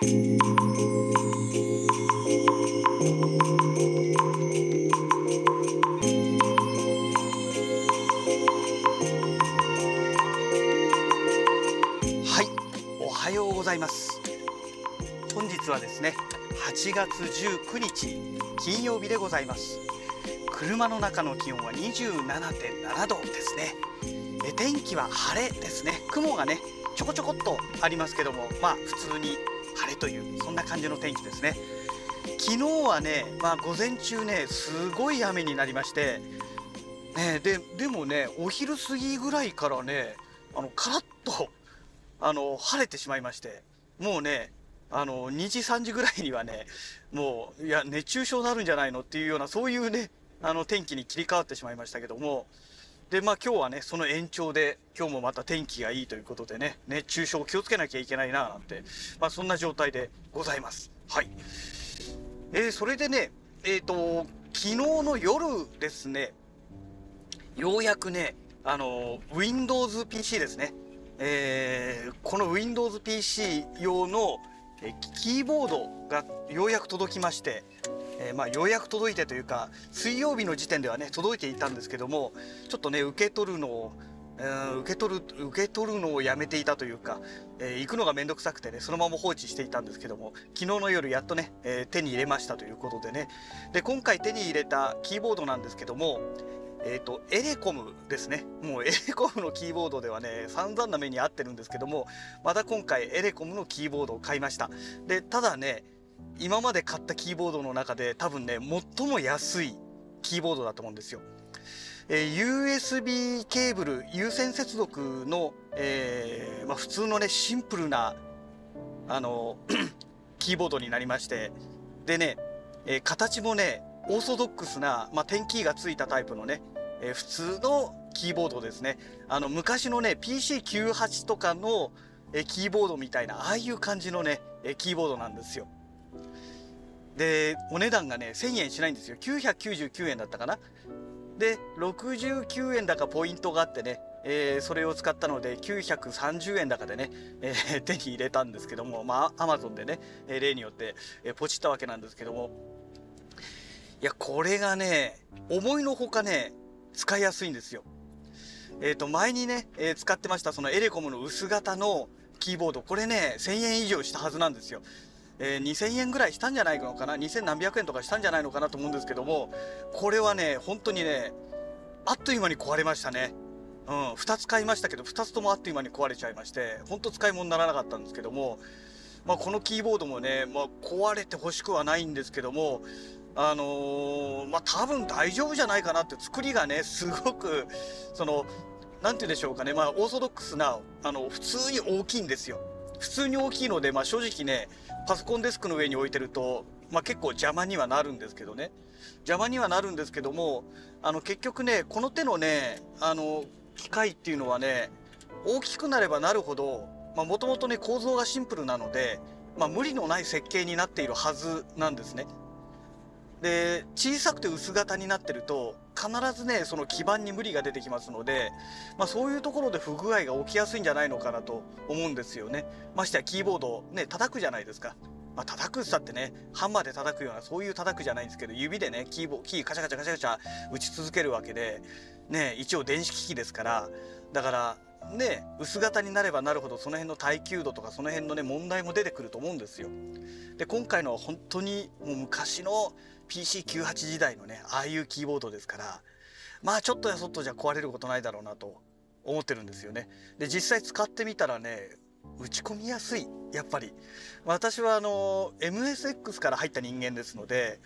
はい、おはようございます。本日はですね、8月19日金曜日でございます。車の中の気温は 27.7 度ですね。天気は晴れですね。雲がねちょこちょこっとありますけども、普通に晴れというそんな感じの天気ですね。昨日はね、午前中ねすごい雨になりまして、でもねお昼過ぎぐらいからねカラッと晴れてしまいまして、もうね2時3時ぐらいにはねもう熱中症になるんじゃないのっていうような、そういうね天気に切り替わってしまいましたけども、で今日はねその延長で今日もまた天気がいいということでね、熱中症気をつけなきゃいけないななんて、そんな状態でございます。はい、それでね昨日の夜ですね、ようやくねWindows PC ですね、この Windows PC 用のキーボードがようやく届きまして、ようやく届いてというか水曜日の時点ではね届いていたんですけども、ちょっとね受け取るのをやめていたというか、行くのがめんどくさくてねそのまま放置していたんですけども、昨日の夜やっとね、手に入れましたということでね。で今回手に入れたキーボードなんですけども、エレコムですね。もうエレコムのキーボードではね散々な目に遭ってるんですけども、また今回エレコムのキーボードを買いました。でただね今まで買ったキーボードの中で多分ね最も安いキーボードだと思うんですよ。USB ケーブル有線接続の、普通のねシンプルなキーボードになりまして、でね、形もねオーソドックスな、点キーがついたタイプのね、普通のキーボードですね。昔のね PC98 とかの、キーボードみたいなああいう感じのね、キーボードなんですよ。でお値段がね1000円しないんですよ。999円だったかな。で69円だかポイントがあってね、それを使ったので930円だかでね、手に入れたんですけども、Amazon でね例によって、ポチったわけなんですけども、いやこれがね思いのほかね使いやすいんですよ。前にね、使ってましたそのエレコムの薄型のキーボード、これね1000円以上したはずなんですよ。2000円ぐらいしたんじゃないのかな、2000何百円とかしたんじゃないのかなと思うんですけども、これはね本当にねあっという間に壊れましたね。2つ買いましたけど2つともあっという間に壊れちゃいまして、本当使い物にならなかったんですけども、このキーボードもね、壊れてほしくはないんですけども、多分大丈夫じゃないかなって、作りがねすごくそのなんて言うんでしょうかね、オーソドックスな普通に大きいんですよ。普通に大きいので、正直ねパソコンデスクの上に置いてると、結構邪魔にはなるんですけどね。邪魔にはなるんですけども、結局ねこの手のね機械っていうのはね大きくなればなるほど、もともとね構造がシンプルなので、無理のない設計になっているはずなんですね。で小さくて薄型になってると必ずねその基板に無理が出てきますので、そういうところで不具合が起きやすいんじゃないのかなと思うんですよね。ましてやキーボードをね叩くじゃないですか。叩くしたってねハンマーで叩くようなそういう叩くじゃないんですけど、指でねキーカチャカチャカチャカチャ打ち続けるわけでね、一応電子機器ですから、だからね薄型になればなるほどその辺の耐久度とかその辺のね問題も出てくると思うんですよ。で今回のは本当にもう昔のPC98 時代のねああいうキーボードですから、ちょっとやそっとじゃ壊れることないだろうなと思ってるんですよね。で実際使ってみたらね打ち込みやすい。やっぱり私はMSX から入った人間ですので、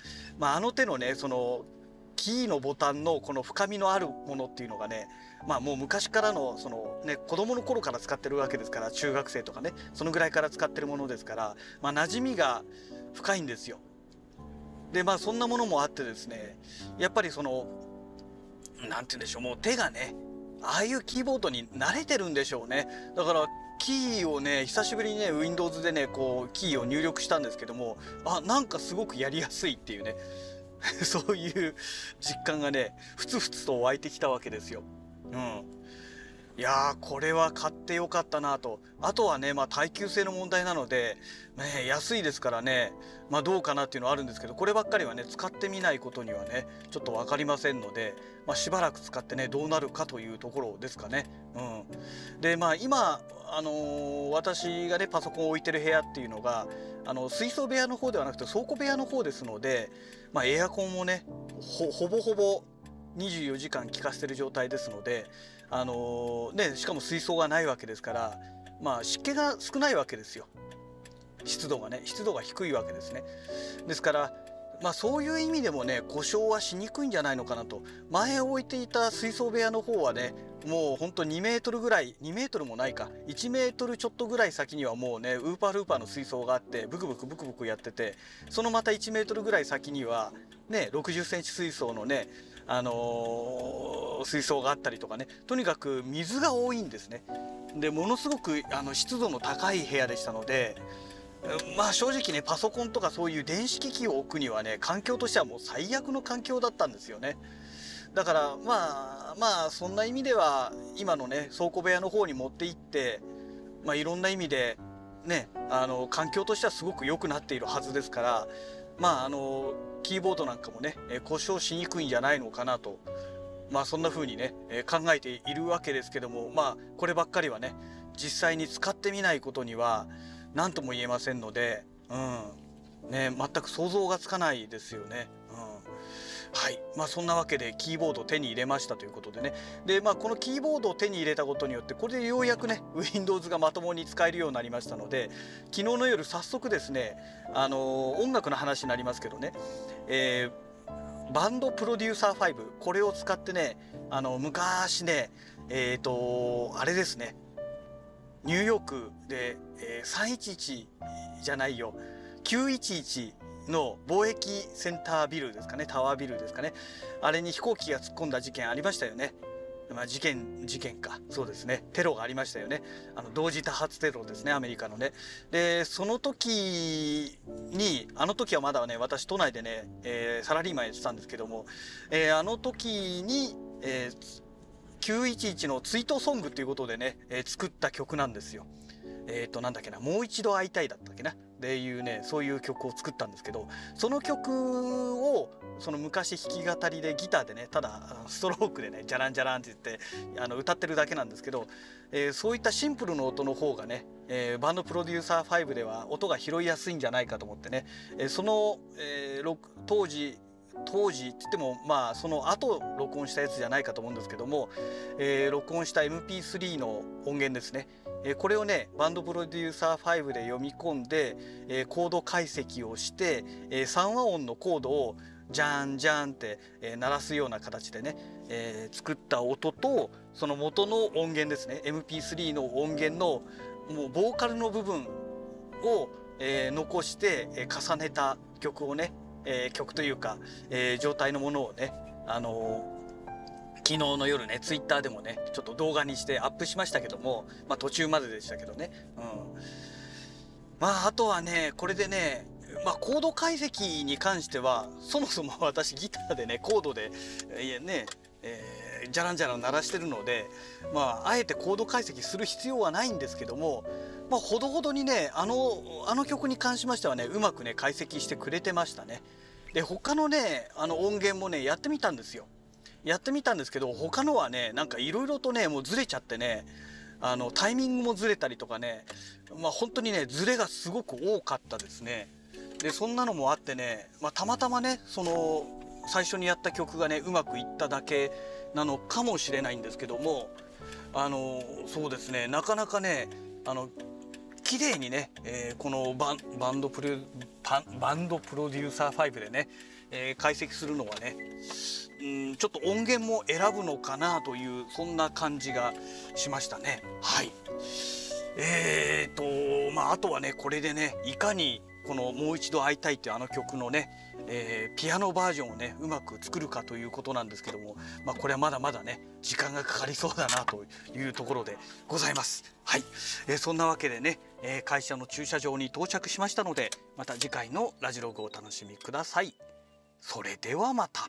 手のねそのキーのボタンのこの深みのあるものっていうのがね、もう昔からのそのね子供の頃から使ってるわけですから、中学生とかねそのぐらいから使ってるものですから、馴染みが深いんですよ。でそんなものもあってですね、やっぱりそのなんて言うんでしょう、もう手がねああいうキーボードに慣れてるんでしょうね。だからキーをね久しぶりにね Windows でねこうキーを入力したんですけども、なんかすごくやりやすいっていうねそういう実感がねふつふつと湧いてきたわけですよ。いやー、これは買ってよかったなと。あとはね、まあ耐久性の問題なので、ね、安いですからね、まあどうかなっていうのはあるんですけど、こればっかりはね使ってみないことにはねちょっと分かりませんので、まあ、しばらく使ってねどうなるかというところですかね。でまあ今私がねパソコンを置いてる部屋っていうのが水槽部屋の方ではなくて倉庫部屋の方ですので、まあ、エアコンもね ほぼほぼ24時間効かせてる状態ですので、しかも水槽がないわけですから、まあ、湿気が少ないわけですよ。湿度が低いわけですね。ですから、まあ、そういう意味でもね故障はしにくいんじゃないのかなと。前置いていた水槽部屋の方はねもうほんと2メートルぐらい、2メートルもないか、1メートルちょっとぐらい先にはもうねウーパールーパーの水槽があってブクブクやってて、そのまた1メートルぐらい先にはね60センチ水槽のね水槽があったりとかね、とにかく水が多いんですね。でものすごく湿度の高い部屋でしたので、まあ正直ねパソコンとかそういう電子機器を置くにはね環境としてはもう最悪の環境だったんですよね。だからまあそんな意味では今のね倉庫部屋の方に持って行って、まあ、いろんな意味でね環境としてはすごく良くなっているはずですから、まあキーボードなんかもね故障しにくいんじゃないのかなと、まあそんな風にね考えているわけですけども、まあこればっかりはね実際に使ってみないことには何とも言えませんので、全く想像がつかないですよね。まあそんなわけでキーボードを手に入れましたということでね。でまあこのキーボードを手に入れたことによってこれでようやくね Windows がまともに使えるようになりましたので、昨日の夜早速ですね音楽の話になりますけどね、バンドプロデューサー5、これを使ってね昔ねあれですね、ニューヨークで、311じゃないよ911の貿易センタービルですかね、タワービルですかね、あれに飛行機が突っ込んだ事件ありましたよね。まあ事件か、そうですね、テロがありましたよね。同時多発テロですね、アメリカのね。でその時にはまだね私都内でね、サラリーマンやってたんですけども、時に、911の追悼ソングということでね、作った曲なんですよ。なんだっけな、もう一度会いたいだったっけなっていうね、そういう曲を作ったんですけど、その曲をその昔弾き語りでギターでねただストロークでねジャランジャランって言って歌ってるだけなんですけど、そういったシンプルの音の方がね、バンドプロデューサー5では音が拾いやすいんじゃないかと思ってね、その、当時って言ってもまあその後録音したやつじゃないかと思うんですけども、録音した MP3 の音源ですね、これをねバンドプロデューサー5で読み込んで、コード解析をして、3和音のコードをジャンジャンって、鳴らすような形でね、作った音とその元の音源ですね MP3 の音源のもうボーカルの部分を、残して、重ねた曲をね曲というか、状態のものをね、昨日の夜ねツイッターでもねちょっと動画にしてアップしましたけども、まあ、途中まででしたけどね、まああとはねこれでね、まあ、コード解析に関してはそもそも私ギターでねコードでねジャランジャラン鳴らしてるので、まああえてコード解析する必要はないんですけども、まあほどほどにねあの曲に関しましてはねうまくね解析してくれてましたね。で他のね音源もねやってみたんですけど他のはねなんかいろいろとねもうずれちゃってねタイミングもずれたりとかね、まあ本当にねずれがすごく多かったですね。でそんなのもあってね、まあ、たまたまねその最初にやった曲がねうまくいっただけなのかもしれないんですけども、そうですねなかなかね綺麗にね、このバンドプロデューサー5でね、解析するのはねちょっと音源も選ぶのかなというそんな感じがしましたね。まああとはねこれでねいかにこのもう一度会いたいっていう曲のね、ピアノバージョンをねうまく作るかということなんですけども、まあ、これはまだまだね時間がかかりそうだなというところでございます。そんなわけでね、会社の駐車場に到着しましたので、また次回のラジログをお楽しみください。それではまた。